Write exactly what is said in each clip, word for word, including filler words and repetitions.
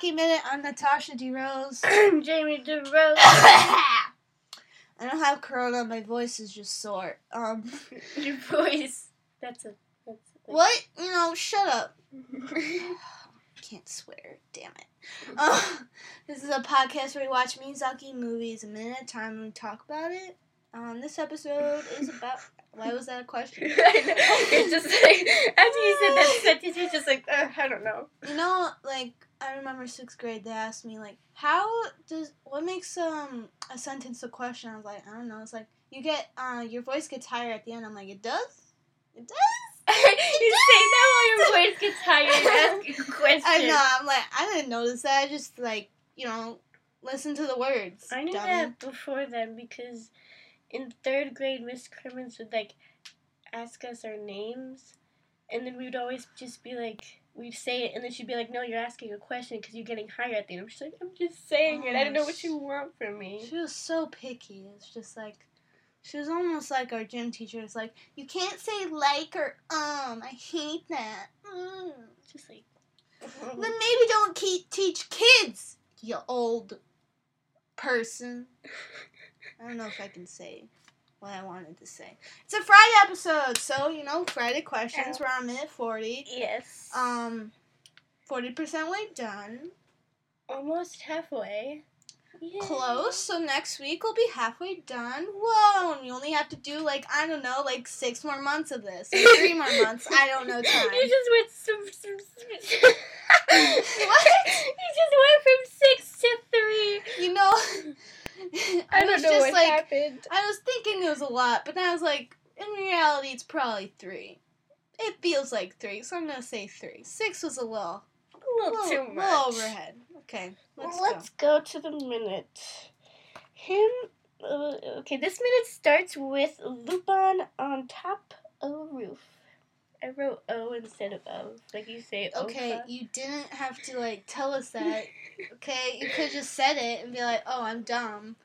Miyazaki Minute. I'm Natasha D. Rose. I'm Jamie D. Rose. I don't have corona. My voice is just sore. Um, Your voice. That's a... That's a what? You know, shut up. Can't swear. Damn it. Um, this is a podcast where we watch Miyazaki movies a minute at a time and we talk about it. Um, this episode is about... Why was that a question? It's just like, after you said that sentence, you're just like, uh, I don't know. You know, like, I remember sixth grade, they asked me, like, how does, what makes um a sentence a question? I was like, I don't know. It's like, you get, uh, your voice gets higher at the end. I'm like, it does? It does? It you does? Say that while your voice gets higher and ask a question. I know. I'm like, I didn't notice that. I just, like, you know, listen to the words. I knew dummy. That before then because... In third grade, Miss Crimmins would, like, ask us our names, and then we would always just be like, we'd say it, and then she'd be like, no, you're asking a question because you're getting higher at the end. I'm just like, I'm just saying oh, it. I don't know what you want from me. She was so picky. It's just like, she was almost like our gym teacher. It's like, you can't say like or um. I hate that. Mm. Just like. Then maybe don't keep teach kids, you old person. I don't know if I can say what I wanted to say. It's a Friday episode, so, you know, Friday questions. Ow. We're on minute forty. Yes. Um, forty percent way done. Almost halfway. Yay. Close, so next week we'll be halfway done. Whoa, and we only have to do, like, I don't know, like, six more months of this. Or three more months. I don't know time. You just went some... some, some. What? You just went from six to three. You know... I, I don't know just what like, happened. I was thinking it was a lot, but then I was like, in reality, it's probably three. It feels like three, so I'm going to say three. Six was a little... A little, little too much. A little overhead. Okay, let's well, go. Let's go to the minute. Him... Uh, okay, this minute starts with Lupin on top of a roof. I wrote O instead of O. Like, you say O. Okay, Opa. You didn't have to, like, tell us that. Okay? You could just said it and be like, oh, I'm dumb.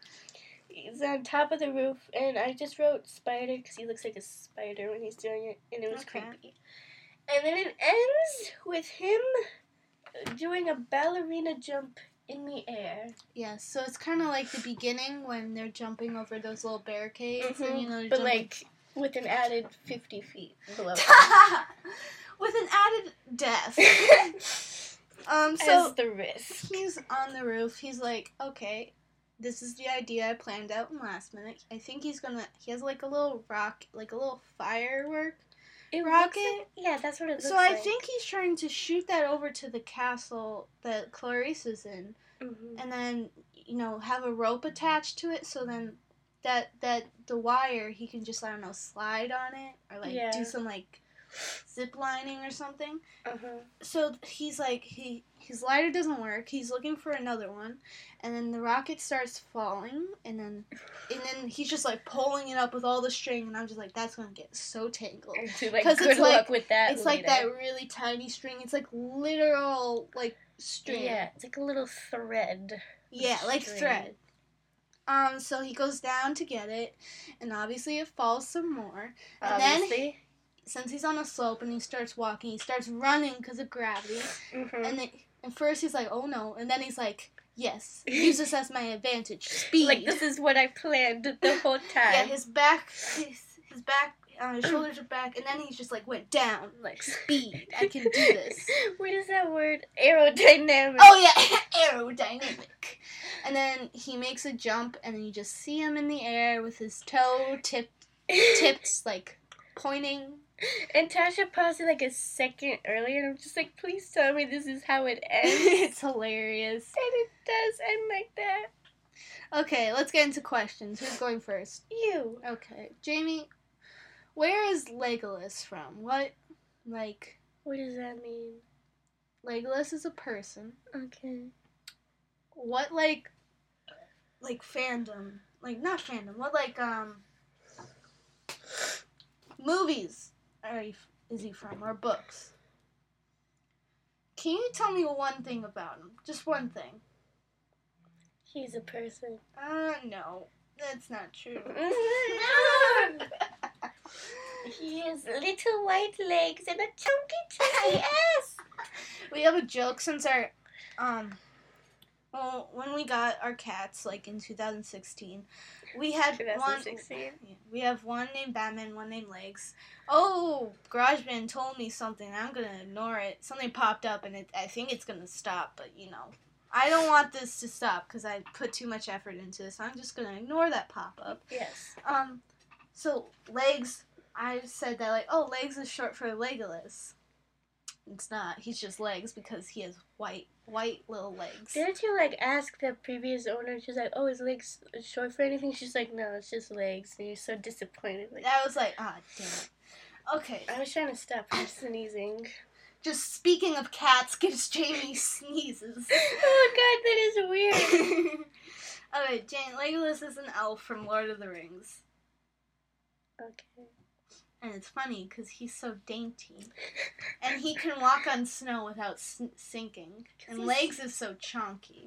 He's on top of the roof, and I just wrote spider because he looks like a spider when he's doing it, and it was okay. Creepy. And then it ends with him doing a ballerina jump in the air. Yeah, so it's kind of like the beginning when they're jumping over those little barricades. Mm-hmm. And, you know, but, jumping- like... With an added fifty feet below. With an added death. um, so As the risk. He's on the roof. He's like, okay, this is the idea I planned out in last minute. I think he's gonna... He has like a little rock... Like a little firework it rocket. Like, yeah, that's what it looks so like. So I think he's trying to shoot that over to the castle that Clarice is in. Mm-hmm. And then, you know, have a rope attached to it so then... That that the wire, he can just, I don't know, slide on it or, like, yeah. do some, like, zip lining or something. Uh-huh. So he's, like, he his lighter doesn't work. He's looking for another one. And then the rocket starts falling. And then and then he's just, like, pulling it up with all the string. And I'm just like, that's going to get so tangled. Because like, it's, like, with that it's like that really tiny string. It's, like, literal, like, string. Yeah, it's like a little thread. Yeah, like string. thread. Um, so he goes down to get it, and obviously it falls some more. And obviously. Then, he, since he's on a slope and he starts walking, he starts running because of gravity. Mm-hmm. And then, and first he's like, oh no, and then he's like, yes, use this as my advantage, speed. Like, this is what I planned the whole time. Yeah, his back, his, his back, uh, his shoulders are back, and then he just, like, went down, like, speed, I can do this. What is that word? Aerodynamic. Oh yeah, aerodynamic. And then he makes a jump, and then you just see him in the air with his toe tipped, tipped like, pointing. And Tasha paused it, like, a second earlier, and I'm just like, please tell me this is how it ends. It's hilarious. And it does end like that. Okay, let's get into questions. Who's going first? You. Okay. Jamie, where is Legolas from? What, like... What does that mean? Legolas is a person. Okay. What, like... Like, fandom. Like, not fandom. What, like, um... movies are he, is he from? Or books? Can you tell me one thing about him? Just one thing. He's a person. Uh, no. That's not true. No! He has little white legs and a chunky, chunky ass! We have a joke since our... Um, well, when we got our cats, like in two thousand sixteen, we had two thousand sixteen? one. We have one named Batman, one named Legs. Oh, GarageBand told me something. I'm gonna ignore it. Something popped up, and it, I think it's gonna stop. But you know, I don't want this to stop because I put too much effort into this. I'm just gonna ignore that pop up. Yes. Um, so Legs. I said that, like, oh, Legs is short for Legolas. It's not. He's just Legs because he has white, white little legs. Didn't you, like, ask the previous owner? She's like, oh, is Legs short for anything? She's like, no, it's just Legs. And you're so disappointed. Like, I was like, ah, damn it. Okay. I was trying to stop her sneezing. Just speaking of cats, gives Jamie sneezes. Oh, God, that is weird. Okay, Jane, Legolas is an elf from Lord of the Rings. Okay. And it's funny because he's so dainty, and he can walk on snow without sn- sinking. And Legs is so chonky,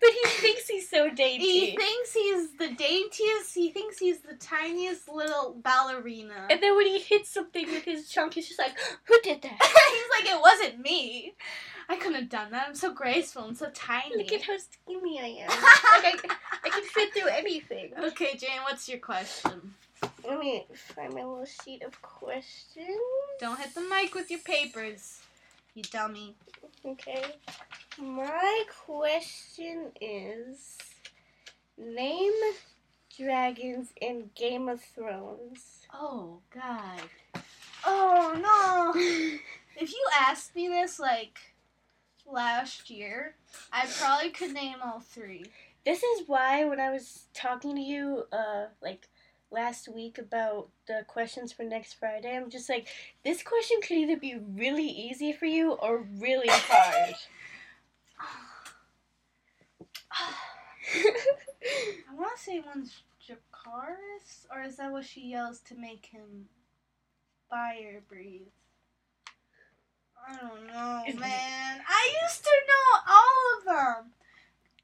but he thinks he's so dainty. He thinks he's the daintiest. He thinks he's the tiniest little ballerina. And then when he hits something with his chonk, he's just like, "Who did that?" He's like, "It wasn't me. I couldn't have done that. I'm so graceful and so tiny. Look at how skinny I am. Like I can, I can fit through anything." Okay, Jane, what's your question? Let me find my little sheet of questions. Don't hit the mic with your papers, you dummy. Okay. My question is, name dragons in Game of Thrones. Oh, God. Oh, no. If you asked me this, like, last year, I probably could name all three. This is why when I was talking to you, uh, like, last week about the questions for next Friday, I'm just like, this question could either be really easy for you or really hard. I want to say one's Dracarys, or is that what she yells to make him fire breathe? I don't know, man. I used to know all of them.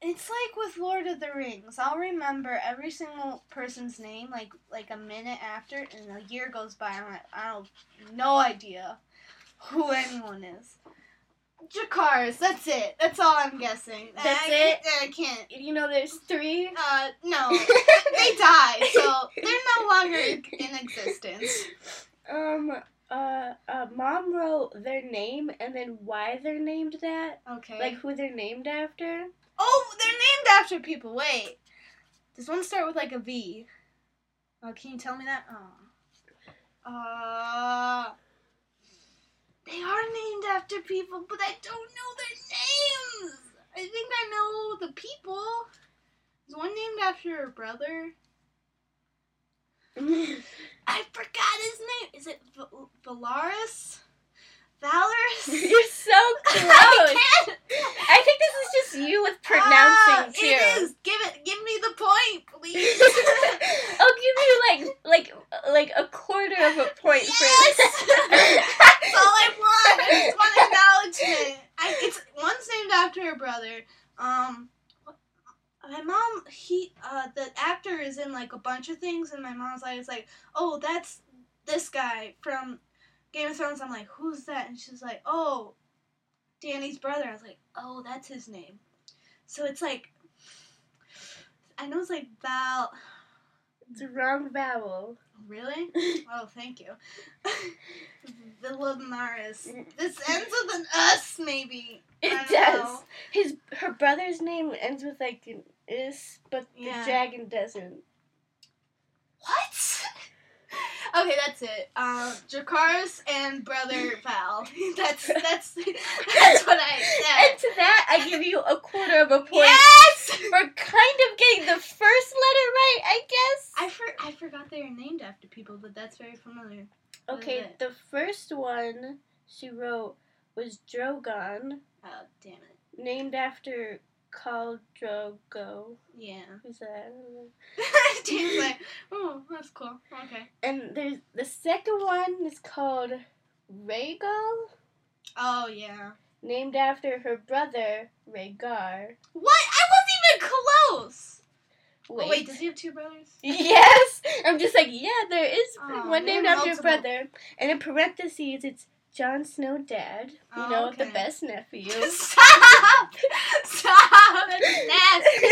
It's like with Lord of the Rings. I'll remember every single person's name, like like a minute after, and a year goes by, and I'm like, I don't have no idea who anyone is. Dracarys, that's it. That's all I'm guessing. That's I, it? I, I can't. You know there's three? Uh, no. They died, so they're no longer in existence. Um... Uh, uh, Mom wrote their name and then why they're named that. Okay. Like who they're named after. Oh, they're named after people. Wait. Does one start with like a V? Oh, can you tell me that? Oh. Uh, they are named after people, but I don't know their names. I think I know the people. Is one named after her brother? I forgot his name. Is it v- Valaris? Valaris? You're so close. I can't. I think this is just you with pronouncing uh, too. It is. Give it. Give me the point, please. I'll give you like like like a quarter of a point. Yes. For that's all I want. I just want acknowledgement. I, it's one's named after her brother. Um. My mom, he, uh, the actor is in, like, a bunch of things, and my mom's like, it's like, oh, that's this guy from Game of Thrones. I'm like, who's that? And she's like, oh, Danny's brother. I was like, oh, that's his name. So it's like, I know it's like Val. It's a wrong vowel. Really? Oh, thank you. Villa Maris. This ends with an us, maybe. It does. Know. His her brother's name ends with like an is, but yeah. The dragon doesn't. What? Okay, that's it. Um, Dracarys and brother Val. That's that's that's what I said. And to that, I give you a quarter of a point. Yes, for kind of getting the first letter right, I guess. I for- I forgot they were named after people, but that's very familiar. Okay, the first one she wrote was Drogon. Oh, damn it! Named after. Called Drogo. Yeah. Who's that? James like, oh, that's cool. Okay. And there's the second one is called Rhaegar. Oh yeah. Named after her brother Rhaegar. What? I wasn't even close. Wait. Oh, wait, does he have two brothers? Yes. I'm just like, yeah, there is oh, one named after multiple. Brother. And in parentheses, it's Jon Snow dead. You oh, know, okay. The best nephew. Stop! Stop! That's nasty.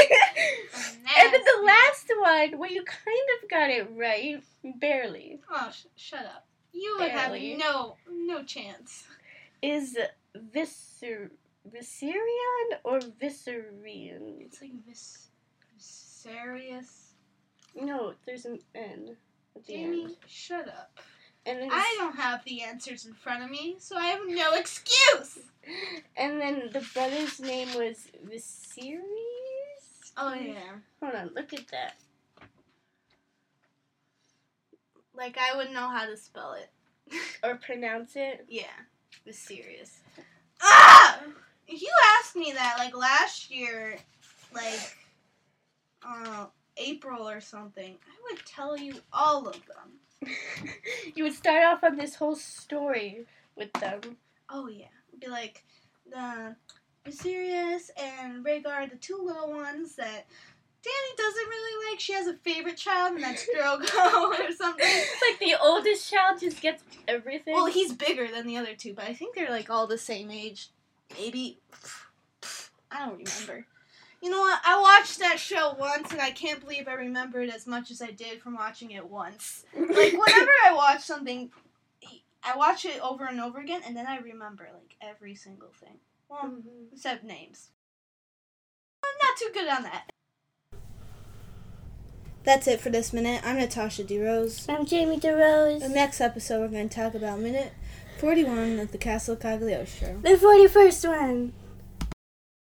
That's nasty. And then the last one, where you kind of got it right, barely. Oh, sh- shut up. You barely. would have no no chance. Is Viser Viserion or Viserion? It's like Vis Viserius. No, there's an N at the Jamie, end. Shut up. And then I don't have the answers in front of me, so I have no excuse! And then the brother's name was Viserys? Oh, yeah. Hold on, look at that. Like, I would know how to spell it. Or pronounce it? Yeah. Viserys. Ah! If you asked me that, like, last year, like, uh, April or something, I would tell you all of them. You would start off on this whole story with them. Oh, yeah. It'd be like, the Viserys and Rhaegar, the two little ones that Dany doesn't really like. She has a favorite child, and that's Drogon or something. It's like the oldest child just gets everything. Well, he's bigger than the other two, but I think they're, like, all the same age. Maybe. I don't remember. You know what? I watched that show once, and I can't believe I remembered as much as I did from watching it once. Like, whenever I watch something, I watch it over and over again, and then I remember, like, every single thing. Well, mm-hmm. Except names. I'm not too good on that. That's it for this minute. I'm Natasha DeRose. I'm Jamie DeRose. The next episode, we're going to talk about Minute forty-one of the Castle of Cagliostro. The forty-first one!